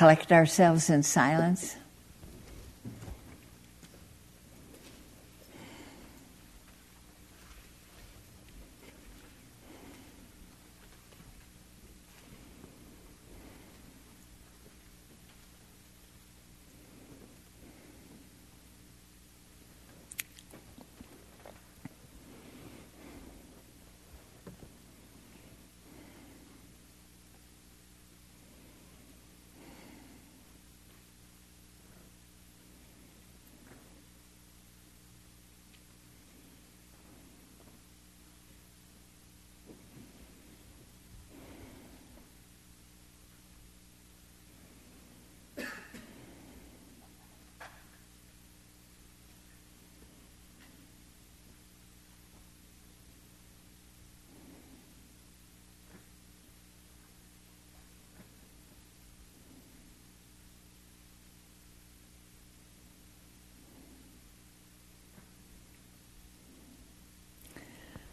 collect ourselves in silence.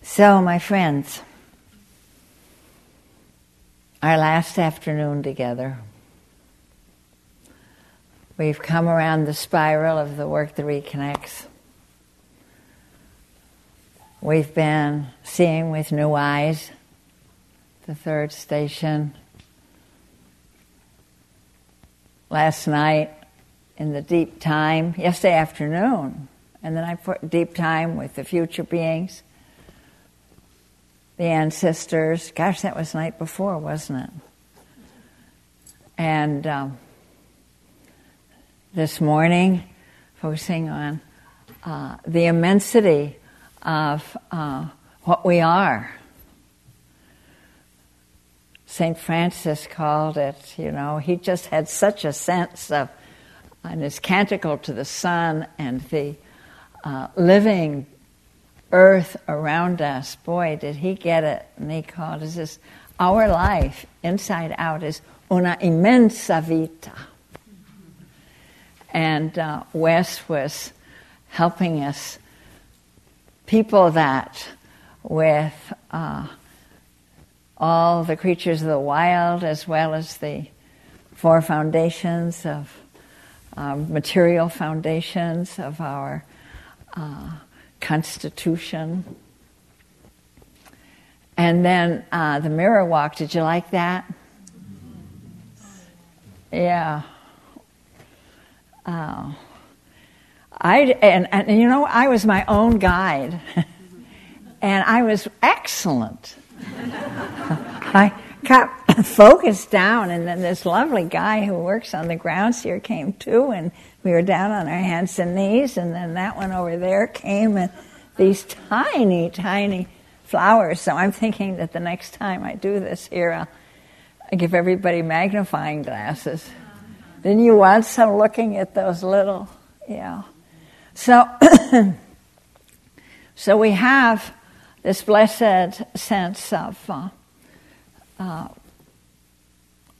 So, my friends, our last afternoon together, we've come around the spiral of the work that reconnects. We've been seeing with new eyes the third station. Last night, in the deep time, yesterday afternoon, and the night before, deep time with the future beings, the ancestors. Gosh, that was the night before, wasn't it? And this morning, focusing on the immensity of what we are. St. Francis called it, you know, he just had such a sense of, in his Canticle to the Sun and the living earth around us, boy, did he get it. And he called it this, our life, inside out, is una immensa vita. And Wes was helping us people that with all the creatures of the wild, as well as the four foundations of material foundations of our constitution. And then the mirror walk. Did you like that? Yeah. And you know, I was my own guide. And I was excellent. I got focused down, and then this lovely guy who works on the grounds here came too, and we were down on our hands and knees, and then that one over there came, and these tiny, tiny flowers. So I'm thinking that the next time I do this here, I'll give everybody magnifying glasses. Didn't you want some looking at those little, yeah. So we have this blessed sense of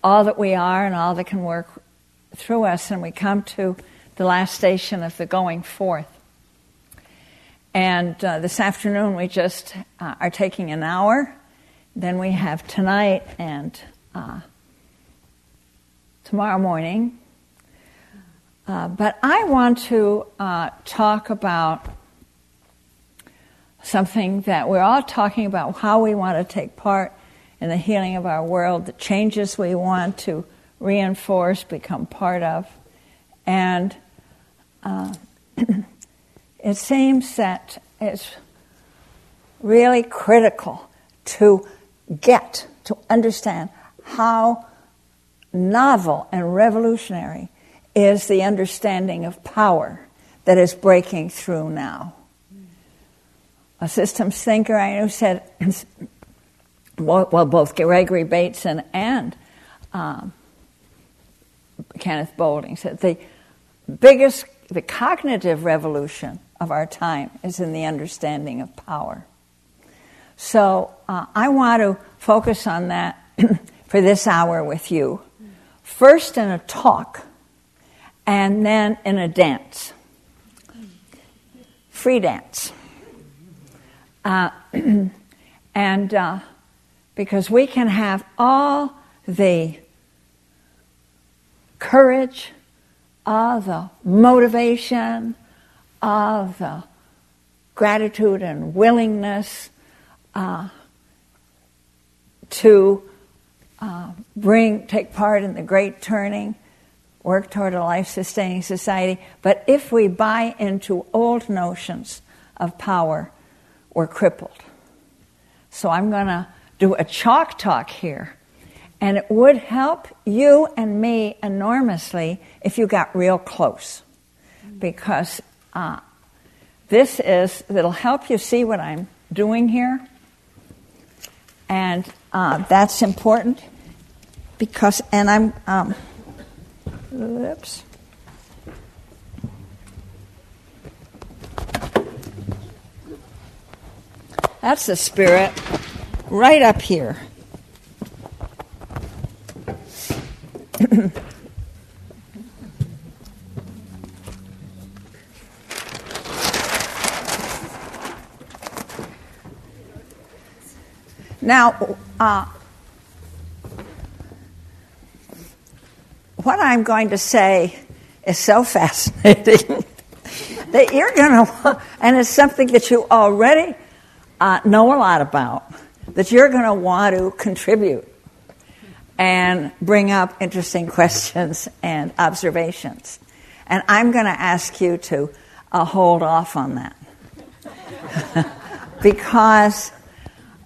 all that we are and all that can work through us, and we come to the last station of the going forth. And this afternoon we just are taking an hour. Then we have tonight and tomorrow morning. But I want to talk about something that we're all talking about, how we want to take part in the healing of our world, the changes we want to reinforce, become part of. And it seems that it's really critical to get, to understand how novel and revolutionary is the understanding of power that is breaking through now. A systems thinker I knew said, well, both Gregory Bateson and Kenneth Boulding said the cognitive revolution of our time is in the understanding of power. So I want to focus on that for this hour with you. First in a talk, and then in a dance. Free dance. And because we can have all the courage, the motivation, the gratitude and willingness to take part in the great turning, work toward a life-sustaining society. But if we buy into old notions of power, we're crippled. So I'm going to do a chalk talk here. And it would help you and me enormously if you got real close. Because it'll help you see what I'm doing here. And that's important. Because, and I'm, That's the spirit right up here. Now, what I'm going to say is so fascinating that you're going to, and it's something that you already know a lot about, that you're going to want to contribute and bring up interesting questions and observations. And I'm going to ask you to hold off on that. Because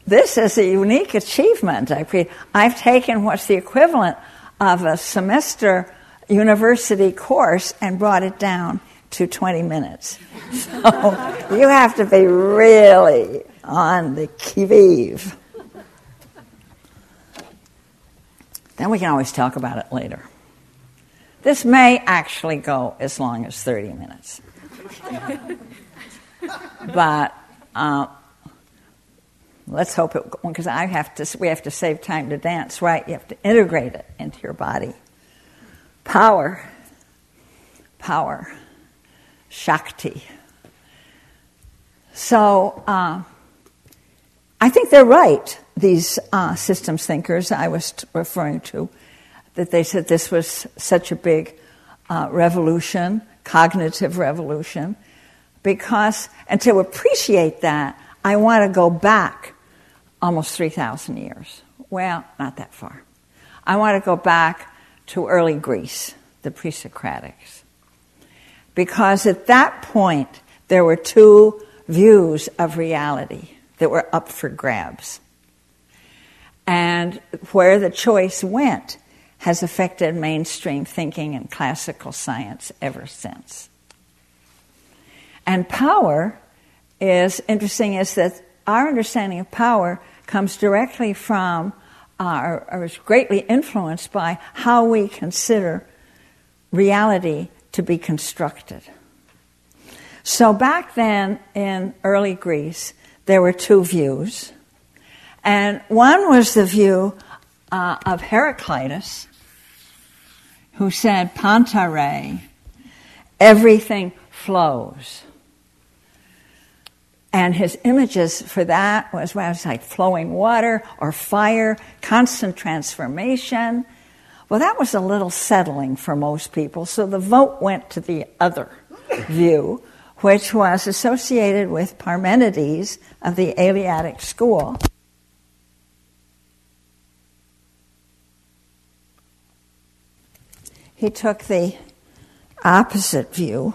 this is a unique achievement. I've taken what's the equivalent of a semester university course and brought it down to 20 minutes. So you have to be really on the qui vive. Then we can always talk about it later. This may actually go as long as 30 minutes. But let's hope it, because we have to save time to dance, right? You have to integrate it into your body. Power, Shakti. So I think they're right. These systems thinkers I was referring to, that they said this was such a big revolution, cognitive revolution, because, and to appreciate that, I want to go back almost 3,000 years. Well, not that far. I want to go back to early Greece, the pre-Socratics, because at that point, there were two views of reality that were up for grabs. And where the choice went has affected mainstream thinking and classical science ever since. And power is interesting, is that our understanding of power comes directly from, or is greatly influenced by how we consider reality to be constructed. So back then in early Greece, there were two views. And one was the view of Heraclitus, who said, Panta Rhei, everything flows. And his images for that was like flowing water or fire, constant transformation. Well, that was a little settling for most people, so the vote went to the other view, which was associated with Parmenides of the Eleatic School. He took the opposite view.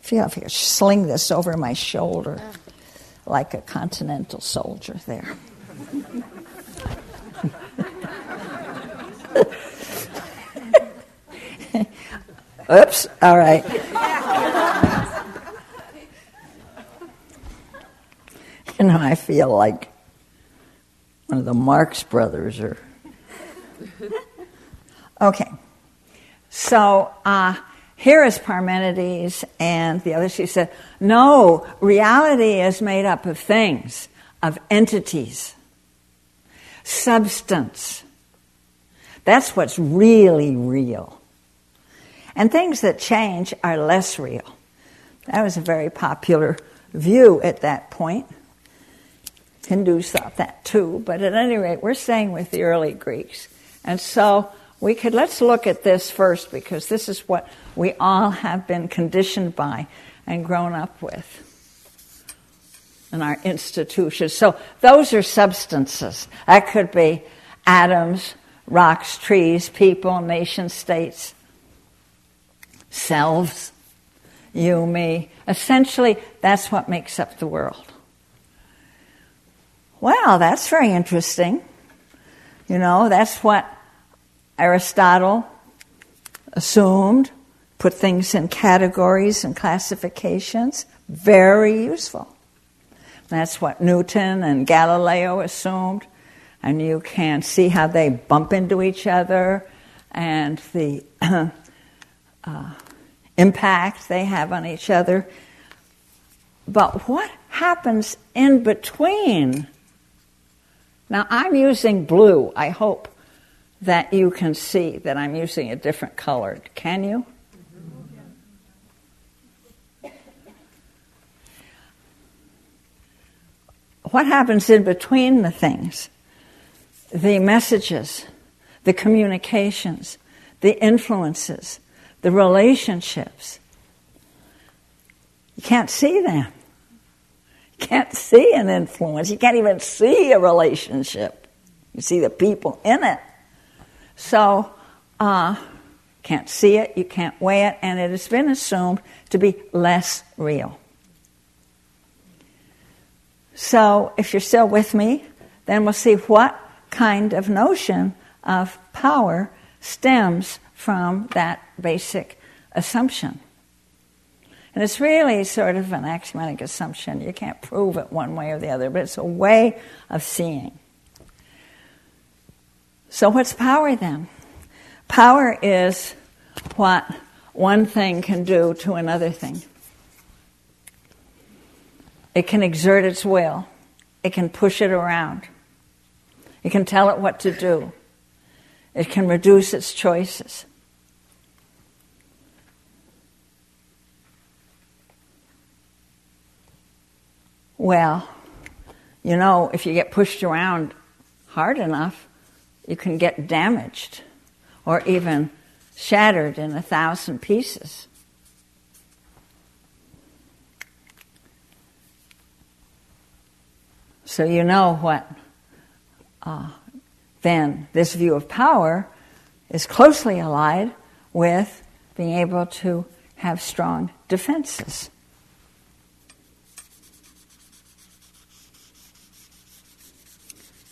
Feel if you sling this over my shoulder like a continental soldier there. Oops, all right. You know, I feel like one of the Marx Brothers or... Okay. So here is Parmenides, and the other, she said, no, reality is made up of things, of entities, substance. That's what's really real. And things that change are less real. That was a very popular view at that point. Hindus thought that too, but at any rate, we're staying with the early Greeks. And so we could, let's look at this first, because this is what we all have been conditioned by and grown up with in our institutions. So those are substances. That could be atoms, rocks, trees, people, nation states, selves, you, me. Essentially, that's what makes up the world. Wow, that's very interesting. You know, that's what Aristotle assumed, put things in categories and classifications. Very useful. That's what Newton and Galileo assumed. And you can see how they bump into each other and the impact they have on each other. But what happens in between? Now, I'm using blue. I hope that you can see that I'm using a different color. Can you? What happens in between the things? The messages, the communications, the influences, the relationships. You can't see them. You can't see an influence. You can't even see a relationship. You see the people in it. So, can't see it, you can't weigh it, and it has been assumed to be less real. So, if you're still with me, then we'll see what kind of notion of power stems from that basic assumption. And it's really sort of an axiomatic assumption. You can't prove it one way or the other, but it's a way of seeing. So what's power then? Power is what one thing can do to another thing. It can exert its will. It can push it around. It can tell it what to do. It can reduce its choices. Well, you know, if you get pushed around hard enough, you can get damaged or even shattered in 1,000 pieces. So you know what then this view of power is closely allied with being able to have strong defenses.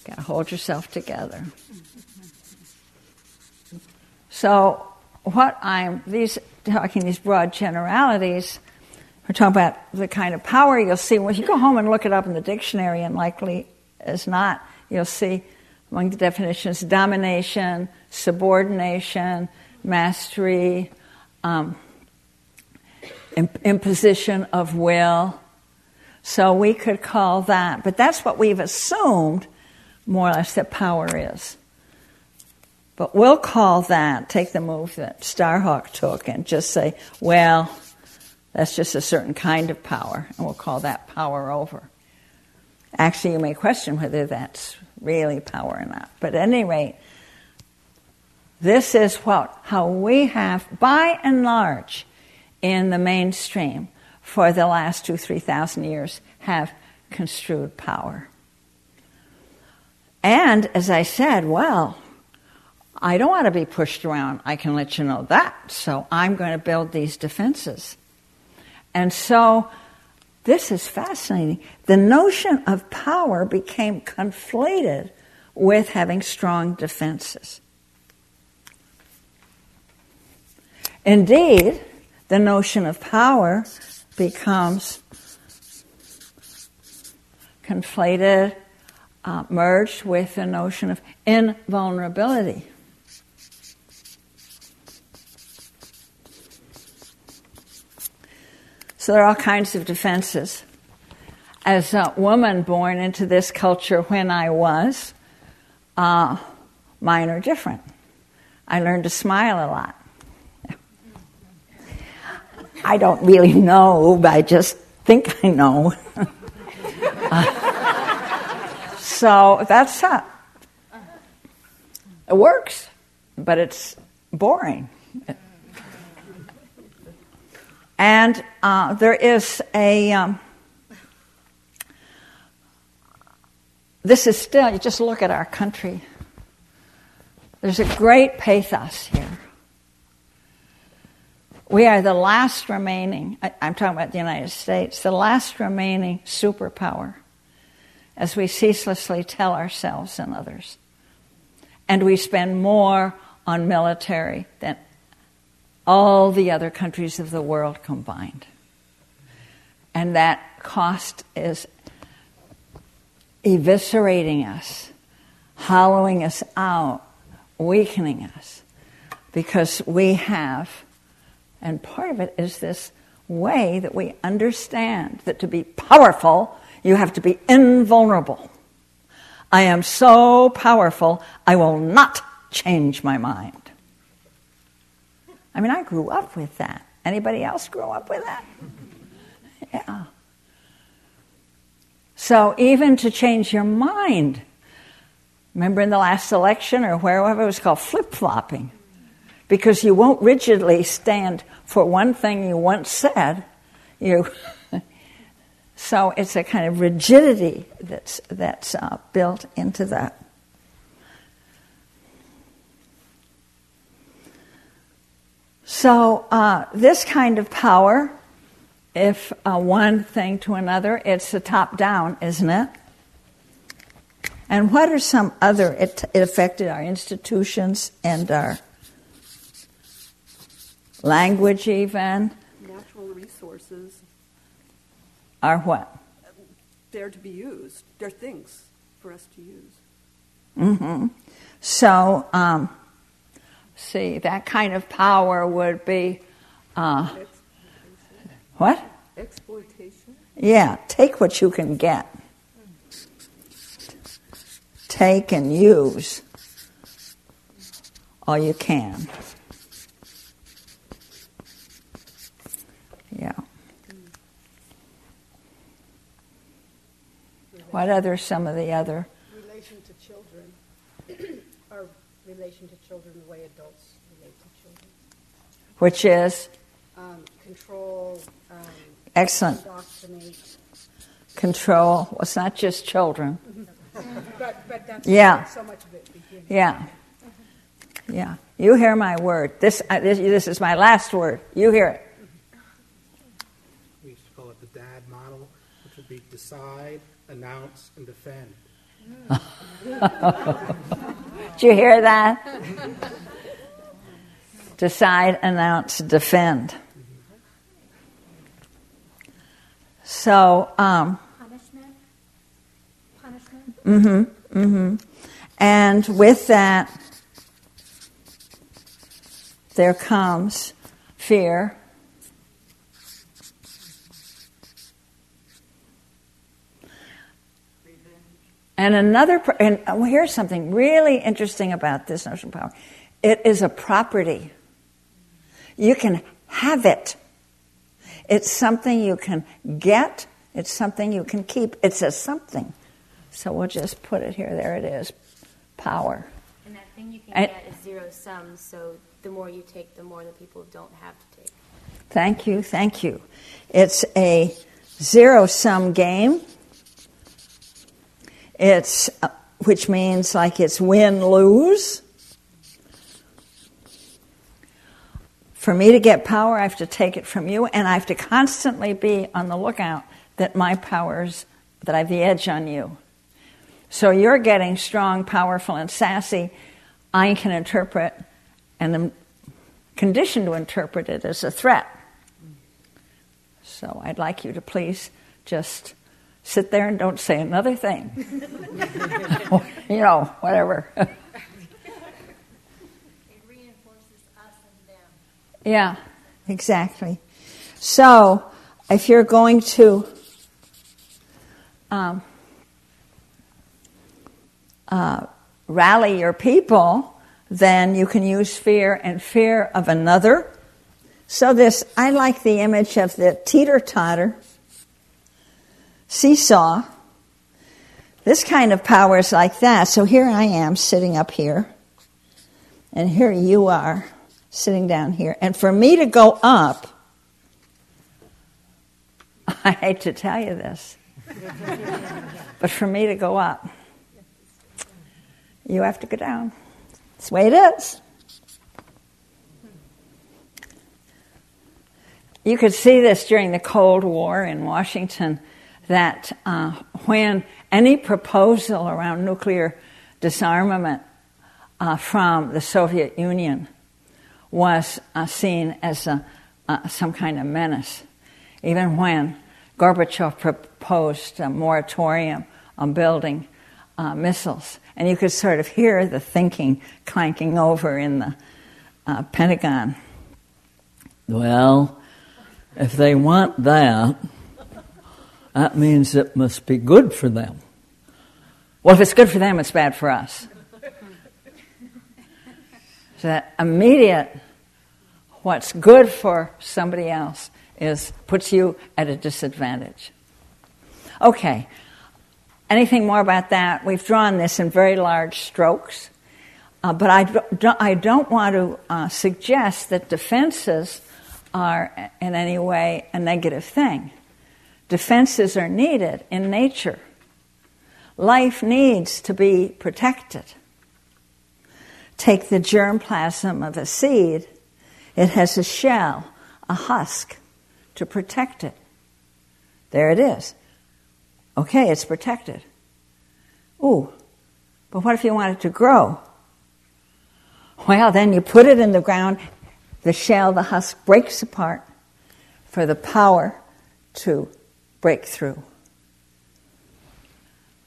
Got to hold yourself together. So what I'm these broad generalities, we're talking about the kind of power you'll see. When you go home and look it up in the dictionary, and likely as not, you'll see among the definitions domination, subordination, mastery, imposition of will. So we could call that, but that's what we've assumed more or less that power is. But we'll call that, take the move that Starhawk took and just say, well, that's just a certain kind of power, and we'll call that power over. Actually, you may question whether that's really power or not. But at any rate, this is how we have, by and large, in the mainstream for the last 2,000-3,000 years, have construed power. And, as I said, well, I don't want to be pushed around. I can let you know that. So I'm going to build these defenses. And so this is fascinating. The notion of power became conflated with having strong defenses. Indeed, the notion of power becomes conflated, merged with the notion of invulnerability. So there are all kinds of defenses. As a woman born into this culture when I was, mine are different. I learned to smile a lot. I don't really know, but I just think I know. So that's it. It works. but it's boring. And there is a... this is still, you just look at our country. There's a great pathos here. We are the last remaining, I'm talking about the United States, the last remaining superpower, as we ceaselessly tell ourselves and others. And we spend more on military than all the other countries of the world combined. And that cost is eviscerating us, hollowing us out, weakening us, because we have... And part of it is this way that we understand that to be powerful, you have to be invulnerable. I am so powerful, I will not change my mind. I mean, I grew up with that. Anybody else grow up with that? Yeah. So even to change your mind, remember in the last election or wherever, it was called flip-flopping. Because you won't rigidly stand for one thing you once said. So it's a kind of rigidity that's built into that. So this kind of power, if one thing to another, it's a top-down, isn't it? And what are some other... It affected our institutions and our... language, even. Natural resources. Are what? They're to be used. They're things for us to use. Mm-hmm. So, see, that kind of power would be... exploitation. What? Exploitation. Yeah, take what you can get. Take and use all you can. Yeah. What other, some of the other? Relation to children. Our relation to children, the way adults relate to children. Which is? Control. Excellent. Control. Well, it's not just children. but that's so much of it. Beginning. Yeah. Yeah. You hear my word. This is my last word. You hear it. Decide, announce, and defend. Did you hear that? Decide, announce, defend. So, punishment. Mm-hmm. Mm-hmm. And with that, there comes fear. And here's something really interesting about this notion of power. It is a property. You can have it. It's something you can get. It's something you can keep. It's a something. So we'll just put it here. There it is. Power. And that thing you can get is zero sum, so the more you take, the more the people don't have to take. Thank you, thank you. It's a zero-sum game. It's, which means like it's win-lose. For me to get power, I have to take it from you, and I have to constantly be on the lookout that my powers, that I have the edge on you. So you're getting strong, powerful, and sassy. I can interpret, and I'm conditioned to interpret it as a threat. So I'd like you to please just... sit there and don't say another thing. You know, whatever. It reinforces us and them. Yeah, exactly. So, if you're going to rally your people, then you can use fear and fear of another. So this, I like the image of the teeter-totter seesaw. This kind of power is like that. So here I am sitting up here and here you are sitting down here. And for me to go up, I hate to tell you this, but for me to go up, you have to go down. That's the way it is. You could see this during the Cold War in Washington, that when any proposal around nuclear disarmament from the Soviet Union was seen as some kind of menace. Even when Gorbachev proposed a moratorium on building missiles. And you could sort of hear the thinking clanking over in the Pentagon. Well, if they want that, that means it must be good for them. Well, if it's good for them, it's bad for us. So that immediate, what's good for somebody else puts you at a disadvantage. Okay, anything more about that? We've drawn this in very large strokes, but I don't want to suggest that defenses are in any way a negative thing. Defenses are needed in nature. Life needs to be protected. Take the germplasm of a seed. It has a shell, a husk, to protect it. There it is. Okay, it's protected. Ooh, but what if you want it to grow? Well, then you put it in the ground, the shell, the husk breaks apart for the power to break through.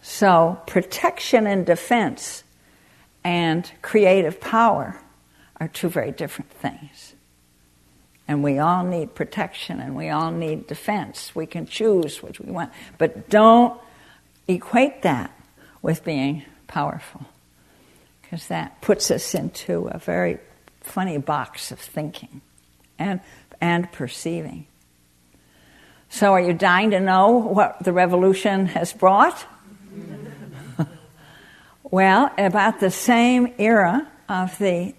So protection and defense and creative power are two very different things. And we all need protection and we all need defense. We can choose which we want. But don't equate that with being powerful, because that puts us into a very funny box of thinking and perceiving. So are you dying to know what the revolution has brought? Well, about the same era of the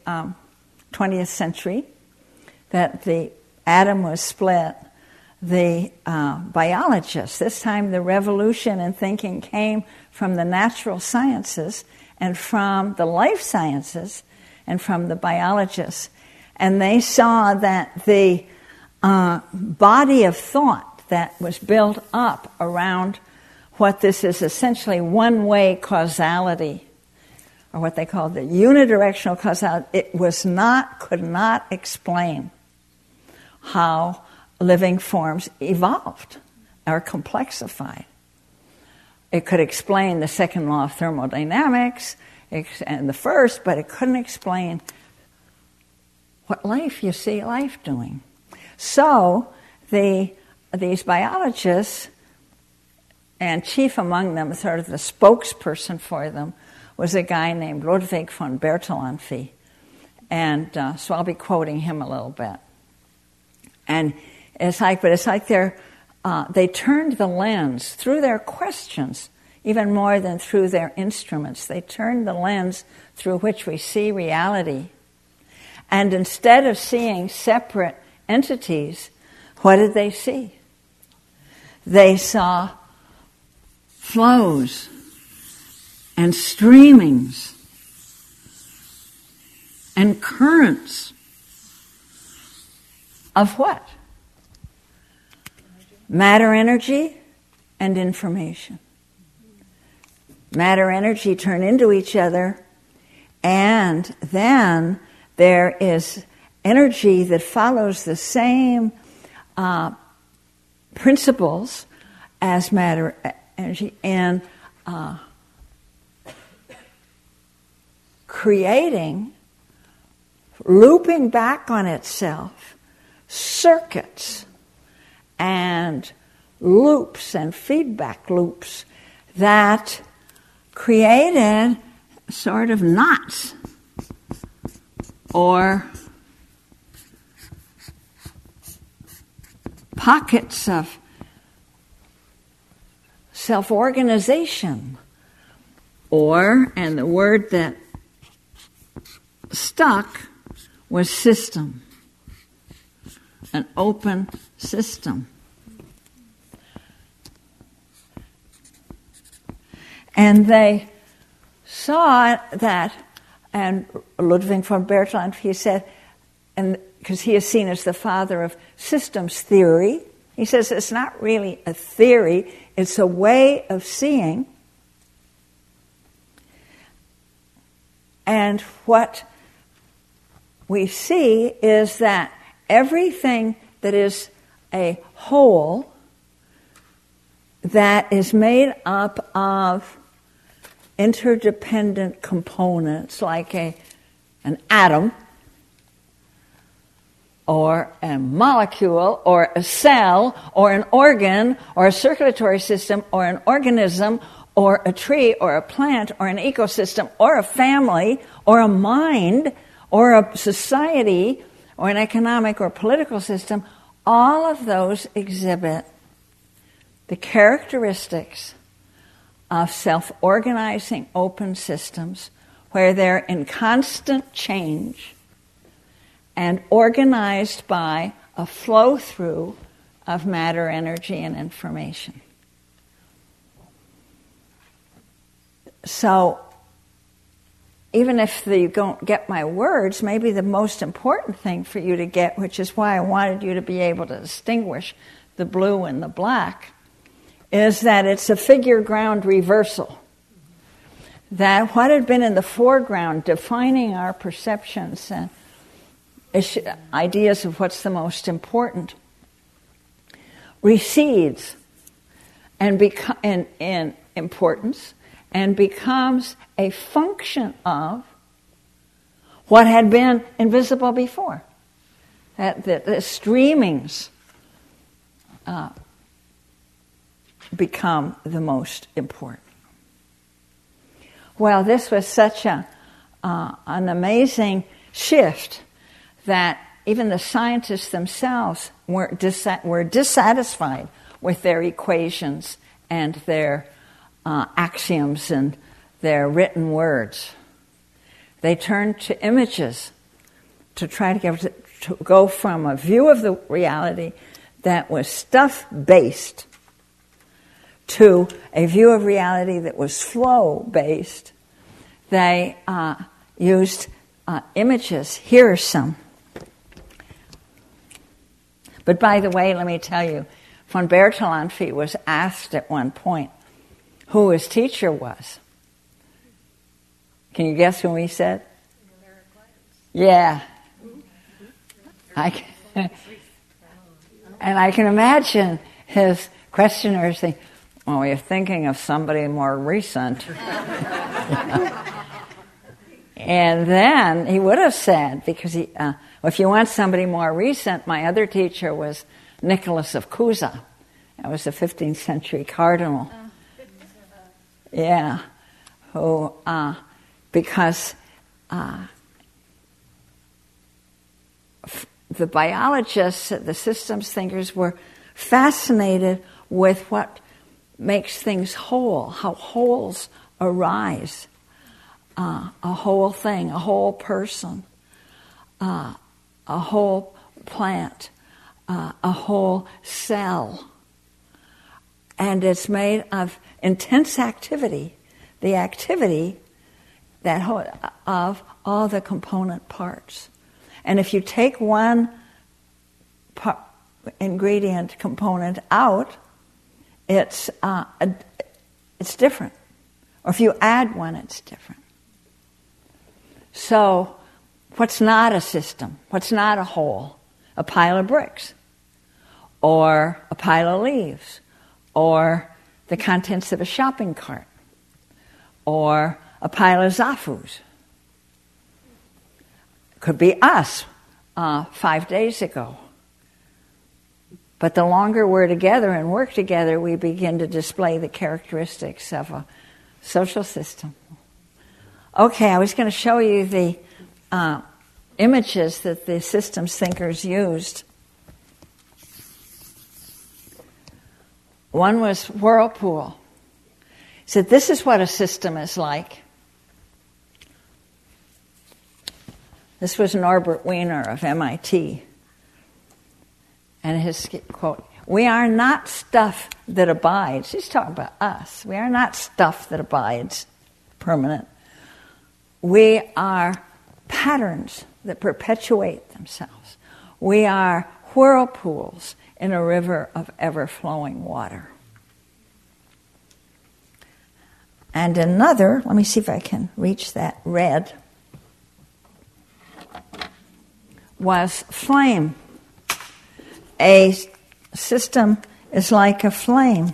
20th century that the atom was split, the biologists, this time the revolution in thinking came from the natural sciences and from the life sciences and from the biologists. And they saw that the body of thought that was built up around what this is essentially one-way causality, or what they called the unidirectional causality, it could not explain how living forms evolved or complexified. It could explain the second law of thermodynamics and the first, but it couldn't explain what life you see life doing. So these biologists, and chief among them, sort of the spokesperson for them, was a guy named Ludwig von Bertalanffy, and so I'll be quoting him a little bit. And it's like they turned the lens through their questions, even more than through their instruments. They turned the lens through which we see reality. And instead of seeing separate entities, what did they see? They saw flows and streamings and currents of what? Matter, energy, and information. Matter, energy turn into each other, and then there is energy that follows the same principles as matter, energy, and creating, looping back on itself, circuits and loops and feedback loops that created sort of knots or pockets of self-organization, and the word that stuck was system, an open system. And they saw that, and Ludwig von Bertalanffy said, and because he is seen as the father of systems theory, he says it's not really a theory, it's a way of seeing. And what we see is that everything that is a whole that is made up of interdependent components, like an atom or a molecule or a cell or an organ or a circulatory system or an organism or a tree or a plant or an ecosystem or a family or a mind or a society or an economic or political system, all of those exhibit the characteristics of self-organizing open systems where they're in constant change and organized by a flow-through of matter, energy, and information. So, even if you don't get my words, maybe the most important thing for you to get, which is why I wanted you to be able to distinguish the blue and the black, is that it's a figure ground reversal. That what had been in the foreground defining our perceptions and ideas of what's the most important recedes and in importance and becomes a function of what had been invisible before. The streamings become the most important. Well, this was such an amazing shift that even the scientists themselves were dissatisfied with their equations and their axioms and their written words. They turned to images to try to go from a view of the reality that was stuff-based to a view of reality that was flow-based. They used images. Here are some. But by the way, let me tell you, von Bertalanffy was asked at one point who his teacher was. Can you guess who he said? Yeah. And I can imagine his questioners think, well, we're thinking of somebody more recent. And then he would have said, because he, if you want somebody more recent, my other teacher was Nicholas of Cusa. That was a 15th century cardinal. Yeah, who, because the biologists, the systems thinkers were fascinated with what makes things whole, how wholes arise, a whole thing, a whole person, a whole plant, a whole cell. And it's made of intense activity, the activity that of all the component parts. And if you take one ingredient component out, it's different. Or if you add one, it's different. So, what's not a system? What's not a whole? A pile of bricks, or a pile of leaves, or the contents of a shopping cart, or a pile of zafus. Could be us 5 days ago. But the longer we're together and work together, we begin to display the characteristics of a social system. Okay, I was going to show you the images that the systems thinkers used. One was whirlpool. He said, this is what a system is like. This was Norbert Wiener of MIT. And his quote, "We are not stuff that abides." He's talking about us. We are not stuff that abides permanent. We are patterns that perpetuate themselves. We are whirlpools in a river of ever-flowing water. And another, let me see if I can reach that red, was flame. A system is like a flame.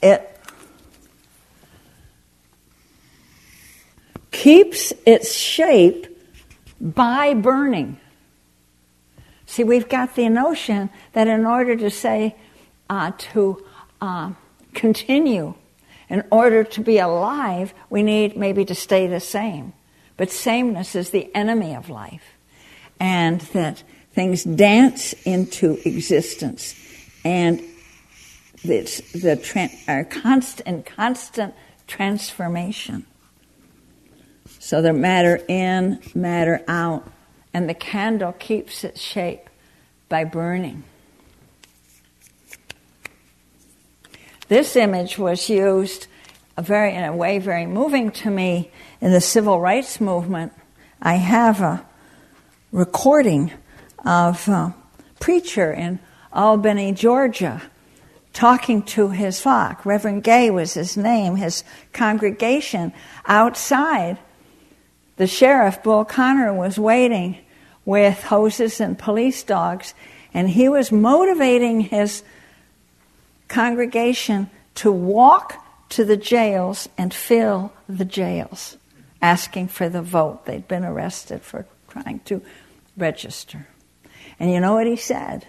It keeps its shape by burning. See, we've got the notion that in order to say, continue, in order to be alive, we need maybe to stay the same. But sameness is the enemy of life. And that things dance into existence. And it's our constant transformation. So the matter in, matter out. And the candle keeps its shape by burning. This image was used in a way very moving to me in the civil rights movement. I have a recording of a preacher in Albany, Georgia, talking to his flock. Reverend Gay was his name, his congregation. Outside, the sheriff, Bull Connor, was waiting with hoses and police dogs, and he was motivating his congregation to walk to the jails and fill the jails, asking for the vote. They'd been arrested for trying to register. And you know what he said?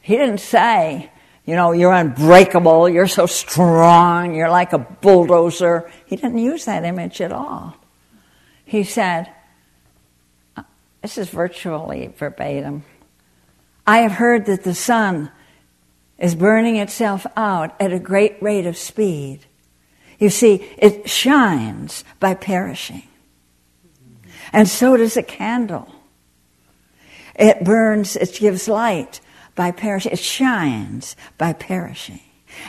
He didn't say, you're unbreakable, you're so strong, you're like a bulldozer. He didn't use that image at all. He said, this is virtually verbatim, "I have heard that the sun is burning itself out at a great rate of speed. You see, it shines by perishing. And so does a candle. It burns, it gives light by perishing. It shines by perishing.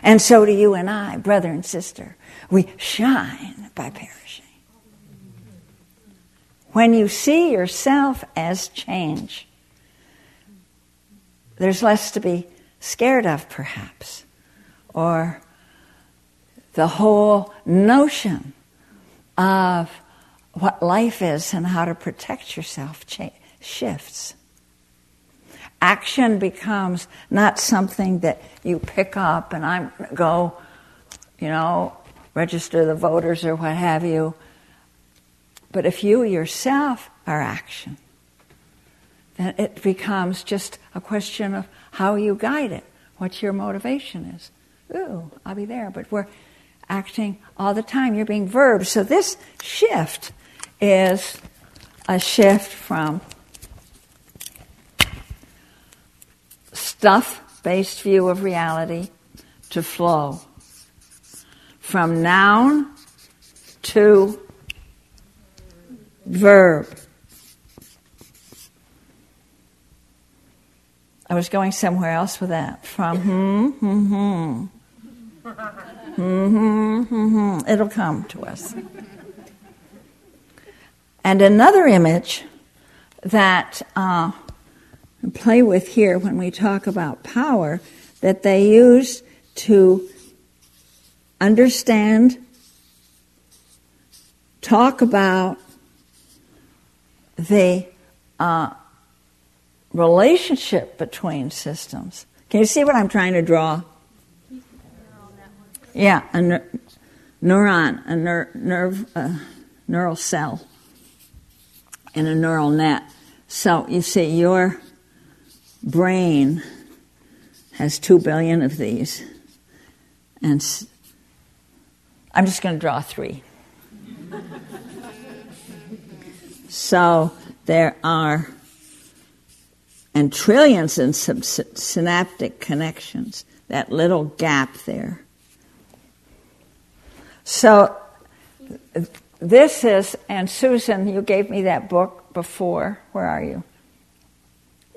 And so do you and I, brother and sister. We shine by perishing." When you see yourself as change, there's less to be scared of, perhaps, or the whole notion of what life is and how to protect yourself shifts. Action becomes not something that you pick up and I'm going to go, register the voters or what have you. But if you yourself are action, then it becomes just a question of how you guide it, what your motivation is. Ooh, I'll be there, but we're acting all the time. You're being verbs. So this shift is a shift from stuff-based view of reality to flow. From noun to verb. I was going somewhere else with that. From It'll come to us. And another image that I play with here when we talk about power that they use to understand, talk about the relationship between systems. Can you see what I'm trying to draw? Yeah, a neuron, a nerve, a neural cell, and a neural net. So you see, your brain has 2 billion of these, and I'm just going to draw 3. So there are and trillions in synaptic connections, that little gap there. So This is, and Susan, you gave me that book before. Where are you?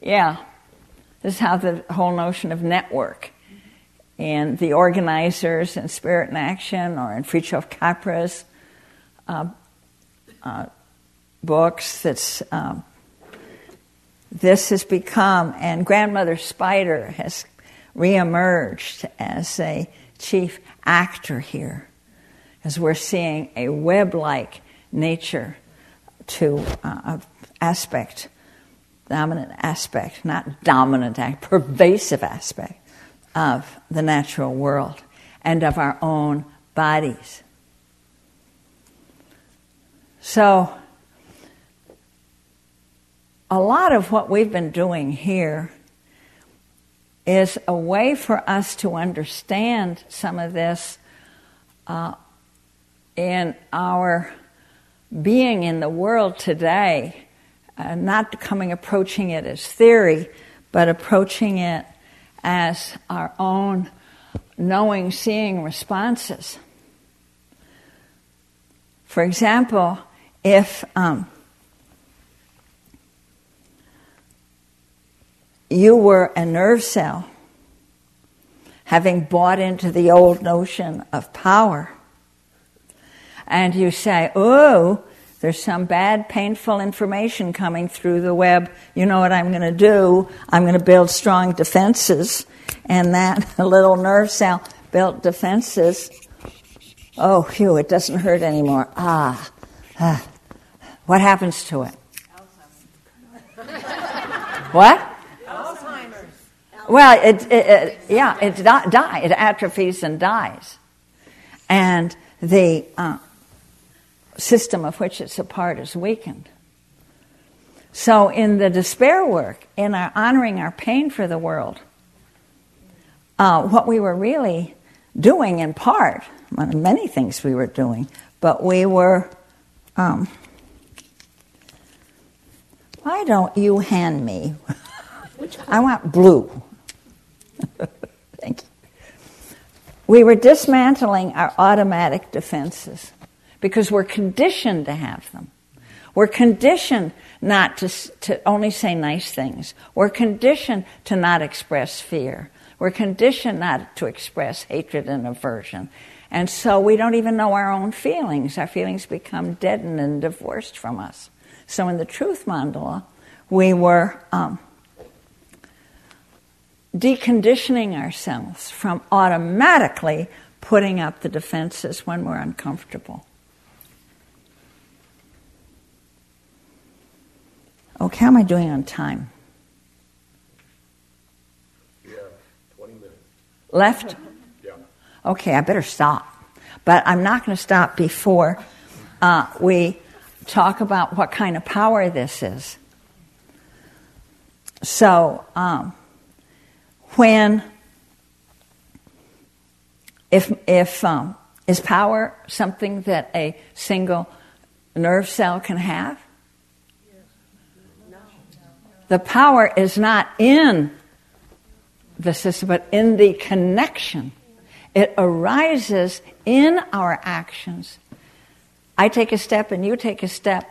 Yeah. This is how the whole notion of network and the organizers in Spirit and Action or in Fritjof Capra's books, that's this has become, and Grandmother Spider has reemerged as a chief actor here, as we're seeing a web-like nature to aspect, dominant aspect, not dominant, pervasive aspect of the natural world and of our own bodies. So, a lot of what we've been doing here is a way for us to understand some of this in our being in the world today, not approaching it as theory, but approaching it as our own knowing, seeing responses. For example, if you were a nerve cell, having bought into the old notion of power, and you say, oh, there's some bad, painful information coming through the web. You know what I'm going to do? I'm going to build strong defenses. And that little nerve cell built defenses. Oh, phew, it doesn't hurt anymore. Ah. What happens to it? Alzheimer's. What? Alzheimer's. Well, it dies. It atrophies and dies. And the system of which it's a part is weakened. So in the despair work, in our honoring our pain for the world, what we were really doing in part, one of many things we were doing, but we were, why don't you hand me? Which one? I want blue. Thank you. We were dismantling our automatic defenses, because we're conditioned to have them. We're conditioned not to only say nice things. We're conditioned to not express fear. We're conditioned not to express hatred and aversion. And so we don't even know our own feelings. Our feelings become deadened and divorced from us. So in the truth mandala, we were deconditioning ourselves from automatically putting up the defenses when we're uncomfortable. Okay, how am I doing on time? Yeah, 20 minutes. Left? Yeah. Okay, I better stop. But I'm not going to stop before we talk about what kind of power this is. So, if is power something that a single nerve cell can have? The power is not in the system, but in the connection. It arises in our actions. I take a step and you take a step,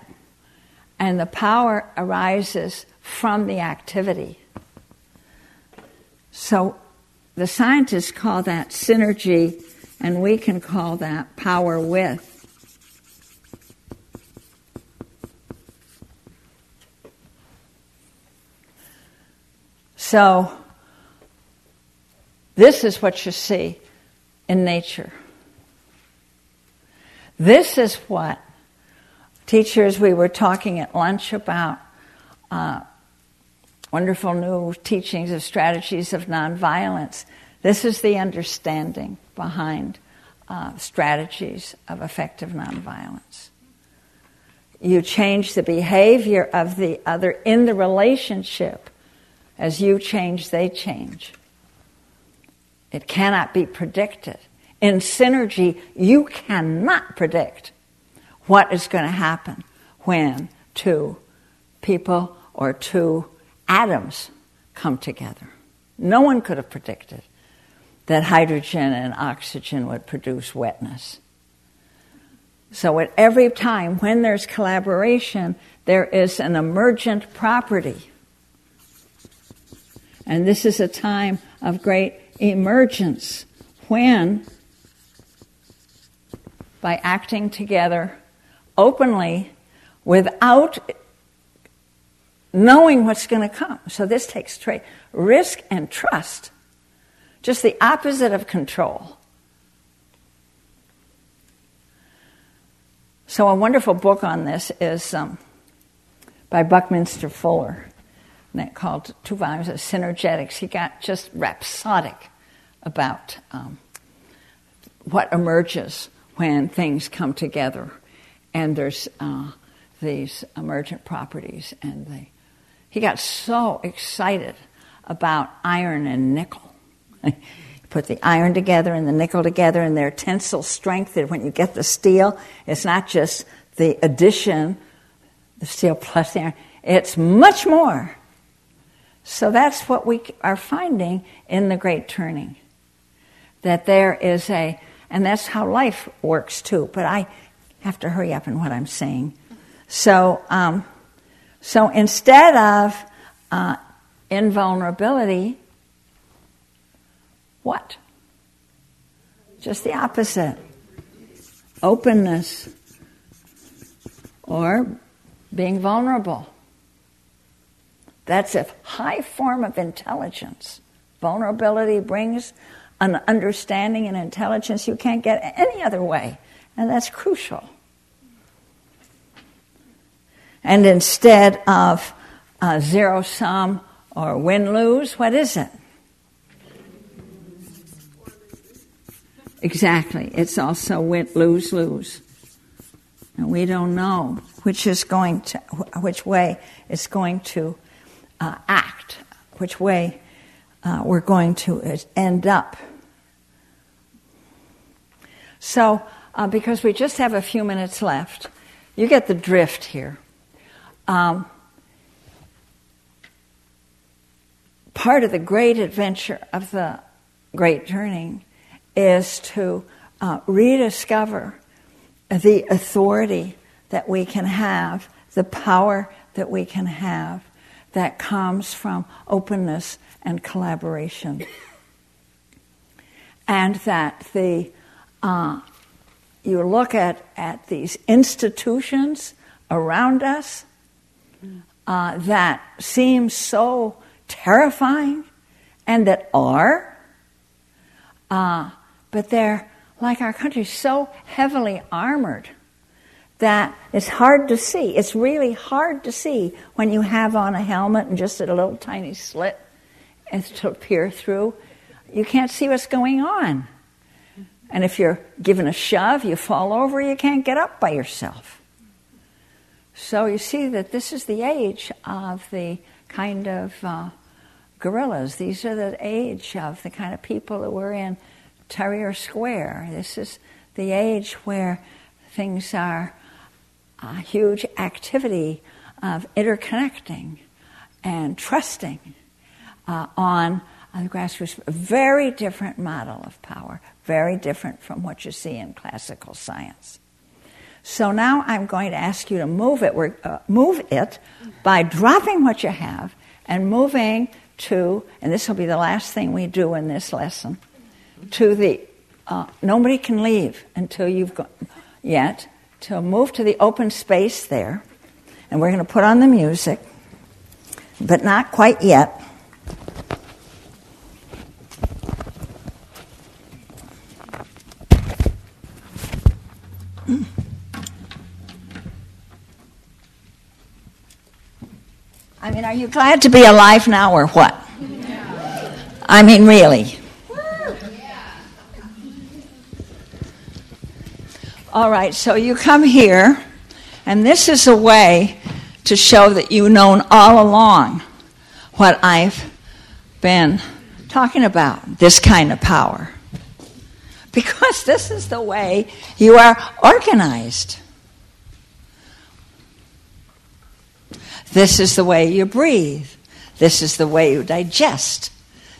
and the power arises from the activity. So the scientists call that synergy, and we can call that power with. So, this is what you see in nature. This is what, teachers, we were talking at lunch about wonderful new teachings of strategies of nonviolence. This is the understanding behind strategies of effective nonviolence. You change the behavior of the other in the relationship. As you change, they change. It cannot be predicted. In synergy, you cannot predict what is going to happen when two people or two atoms come together. No one could have predicted that hydrogen and oxygen would produce wetness. So at every time when there's collaboration, there is an emergent property. And this is a time of great emergence when, by acting together openly, without knowing what's going to come. So this takes risk and trust, just the opposite of control. So a wonderful book on this is by Buckminster Fuller, called 2 volumes of Synergetics. He got just rhapsodic about what emerges when things come together, and there's these emergent properties, and he got so excited about iron and nickel. Put the iron together and the nickel together, and their tensile strength, that when you get the steel, it's not just the addition, the steel plus the iron, it's much more. So that's what we are finding in the Great Turning, that there is and that's how life works too, but I have to hurry up in what I'm saying. So so instead of invulnerability, what? Just the opposite. Openness or being vulnerable. That's a high form of intelligence. Vulnerability brings an understanding and intelligence you can't get any other way, and that's crucial. And instead of zero-sum or win-lose, what is it? Exactly. It's also lose-lose. And we don't know which way it's going to act, which way we're going to end up. So, because we just have a few minutes left, you get the drift here. Part of the great adventure of the Great Turning is to rediscover the authority that we can have, the power that we can have, that comes from openness and collaboration. And that you look at these institutions around us, that seem so terrifying, and that are, but they're, like our country, so heavily armored that it's hard to see. It's really hard to see when you have on a helmet and just a little tiny slit to peer through. You can't see what's going on. And if you're given a shove, you fall over, you can't get up by yourself. So you see that this is the age of the kind of guerrillas. These are the age of the kind of people that were in Tahrir Square. This is the age where things are a huge activity of interconnecting and trusting on the grassroots. A very different model of power, very different from what you see in classical science. So now I'm going to ask you to move it. Move it by dropping what you have and moving to, and this will be the last thing we do in this lesson, to the, nobody can leave until you've gone yet, to move to the open space there. And we're going to put on the music, but not quite yet. I mean, are you glad to be alive now or what? Yeah. I mean, really. Yeah. All right, so you come here, and this is a way to show that you've known all along what I've been talking about, this kind of power. Because this is the way you are organized. This is the way you breathe. This is the way you digest.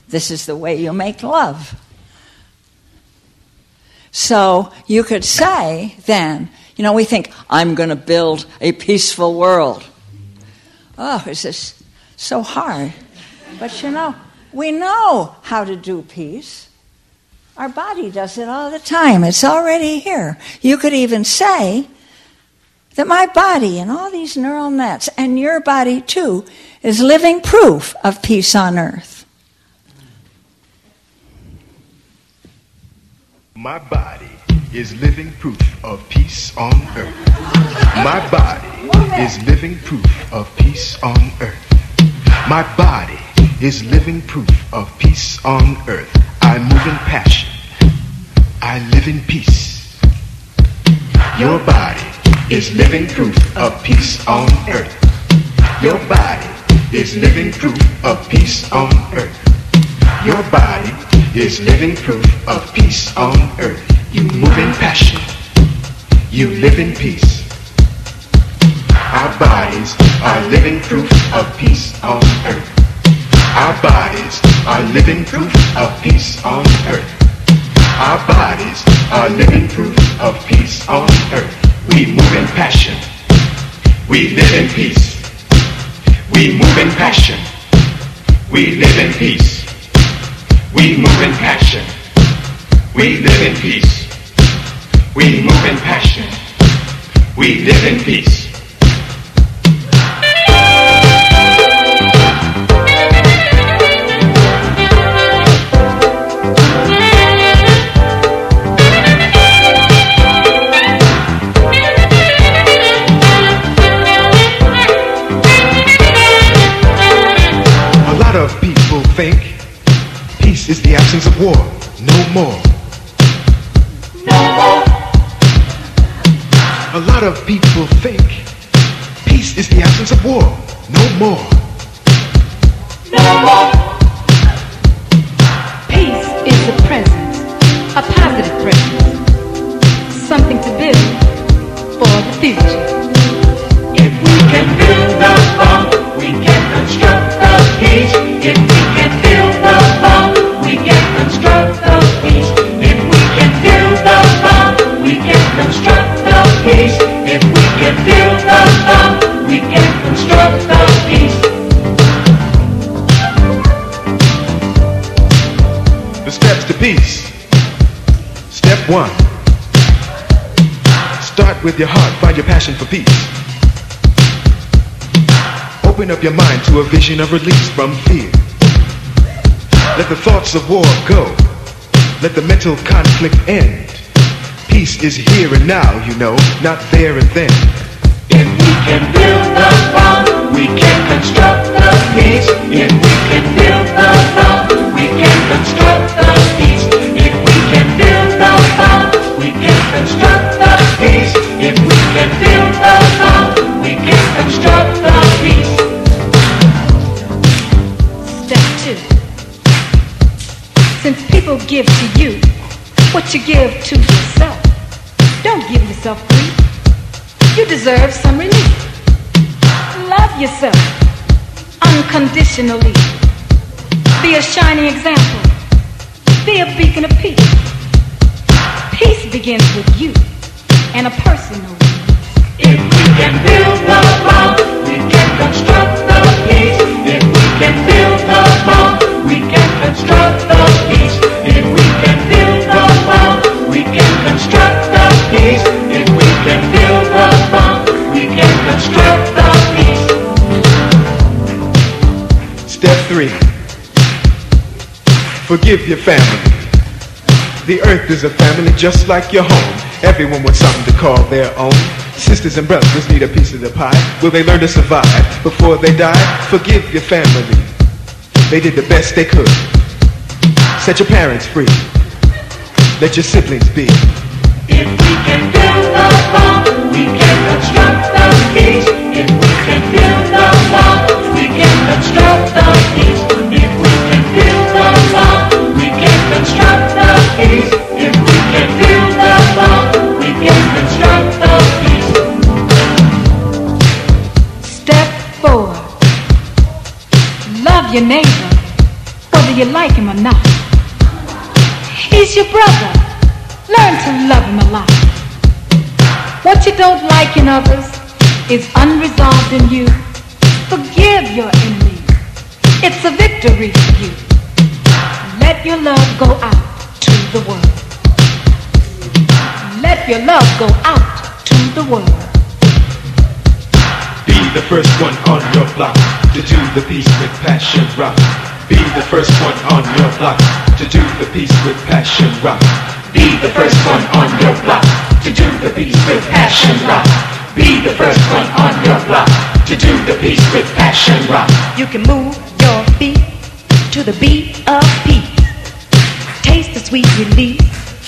This is the way you make love. So you could say then, You know, we think, I'm going to build a peaceful world. Oh, is this so hard? But you know, we know how to do peace. Our body does it all the time. It's already here. You could even say that my body and all these neural nets, and your body too, is living proof of peace on earth. My body is living proof of peace on earth. My body is living proof of peace on earth. My body is living proof of peace on earth. I move in passion. I live in peace. Your body is living proof of peace on earth. Your body is living proof of peace on earth. Your body is living proof of peace on earth. You move in passion. You live in peace. Our bodies are living proof of peace on earth. Our bodies are living proof of peace on earth. Our bodies are living proof of peace on earth. We move in passion. We live in peace. We move in passion. We live in peace. We move in passion. We live in peace. We move in passion. We live in peace. A lot of people think peace is the absence of war. No more. A lot of people think peace is the absence of war. No more. No more. Peace is a presence, a positive presence, something to build for the future. If we can build the bomb, we can construct the peace. If we can build the bomb, we can construct the peace. If we can build the bomb, we can construct the peace. If we can build the bomb, we can construct the peace. The steps to peace. Step one. Start with your heart, find your passion for peace. Open up your mind to a vision of release from fear. Let the thoughts of war go. Let the mental conflict end. Peace is here and now, you know, not there and then. If we can build the bomb, we can construct the peace. If we can build the bomb, we can construct the peace. If we can build the bomb, we can construct the peace. If we can build the bomb, we can construct the peace. Step two. Since people give to you what you give to yourself, don't give yourself grief. You deserve some relief. Love yourself unconditionally. Be a shining example. Be a beacon of peace. Peace begins with you and a personal release. If we can build the bomb, we can construct the peace. If we can build the bomb, we can construct the peace. If we can build the bomb, we can construct the peace. If we can build the bomb, we can construct the peace. Step three. Forgive your family. The earth is a family just like your home. Everyone with something to call their own. Sisters and brothers need a piece of the pie. Will they learn to survive before they die? Forgive your family. They did the best they could. Set your parents free. Let your siblings be. If we can build the bomb, we can construct the peace. If we can build the bomb, we can construct the peace. If we can build the bomb, we can construct the peace. If we can build the bomb, we can construct the peace. Step four. Love your neighbor, whether you like him or not. He's your brother. Learn to love him a lot. What you don't like in others is unresolved in you. Forgive your enemy. It's a victory for you. Let your love go out to the world. Let your love go out to the world. Be the first one on your block to do the peace with passion rock. Be the first one on your block to do the peace with passion rock. Be the first one on your block to do the peace with passion rock. Be the first one on your block to do the peace with passion rock. You can move your feet to the beat of peace. Taste the sweet release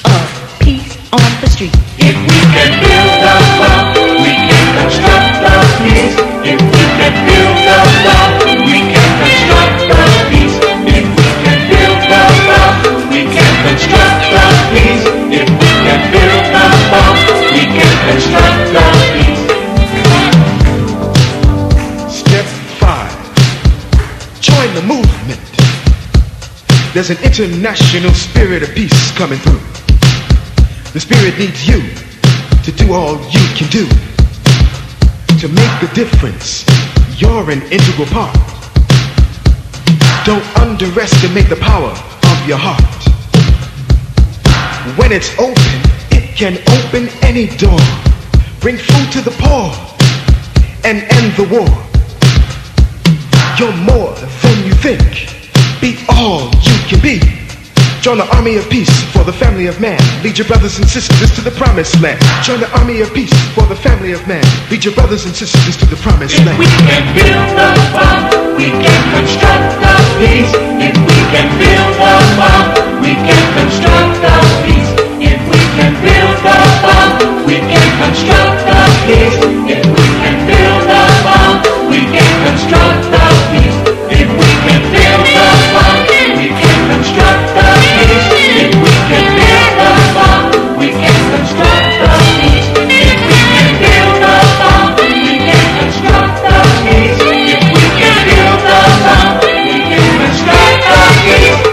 of peace on the street. If we can build the love, we can construct the peace. If we can build the love, we can construct the peace. If we can build the love, we can construct the peace. If we can build the love, we can construct the peace. Step 5. Join the movement. There's an international spirit of peace coming through. The spirit needs you to do all you can do. To make the difference, you're an integral part. Don't underestimate the power of your heart. When it's open, it can open any door. Bring food to the poor and end the war. You're more than you think. Be all you can be. Join the army of peace for the family of man. Lead your brothers and sisters to the promised land. Join the army of peace for the family of man. Lead your brothers and sisters to the promised land. If we can build the bomb, we can construct the peace. If we can build the bomb, we can construct the peace. If we can build the bomb, we can construct the peace. If we can build the bomb, we can construct the peace. If we can build the bomb, we can construct the peace. If we can build a bomb, we can construct a peace. If we can build a bomb, we can construct a peace. If we can build a bomb, we can construct a peace.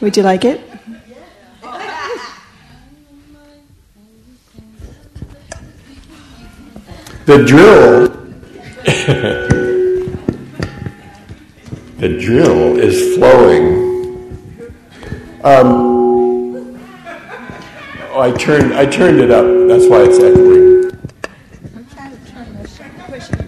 Would you like it? The drill the drill is flowing. I turned it up, that's why it's echoing. I'm trying to turn this push it.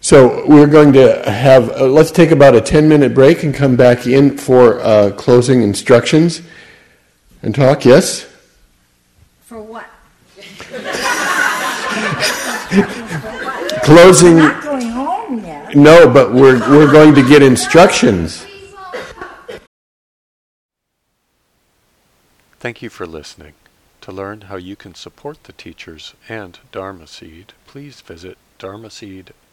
So we're going to have, let's take about a 10-minute break and come back in for closing instructions and talk, yes? For what? Closing. We're not going home now. No, but we're going to get instructions. Thank you for listening. To learn how you can support the teachers and Dharma Seed, please visit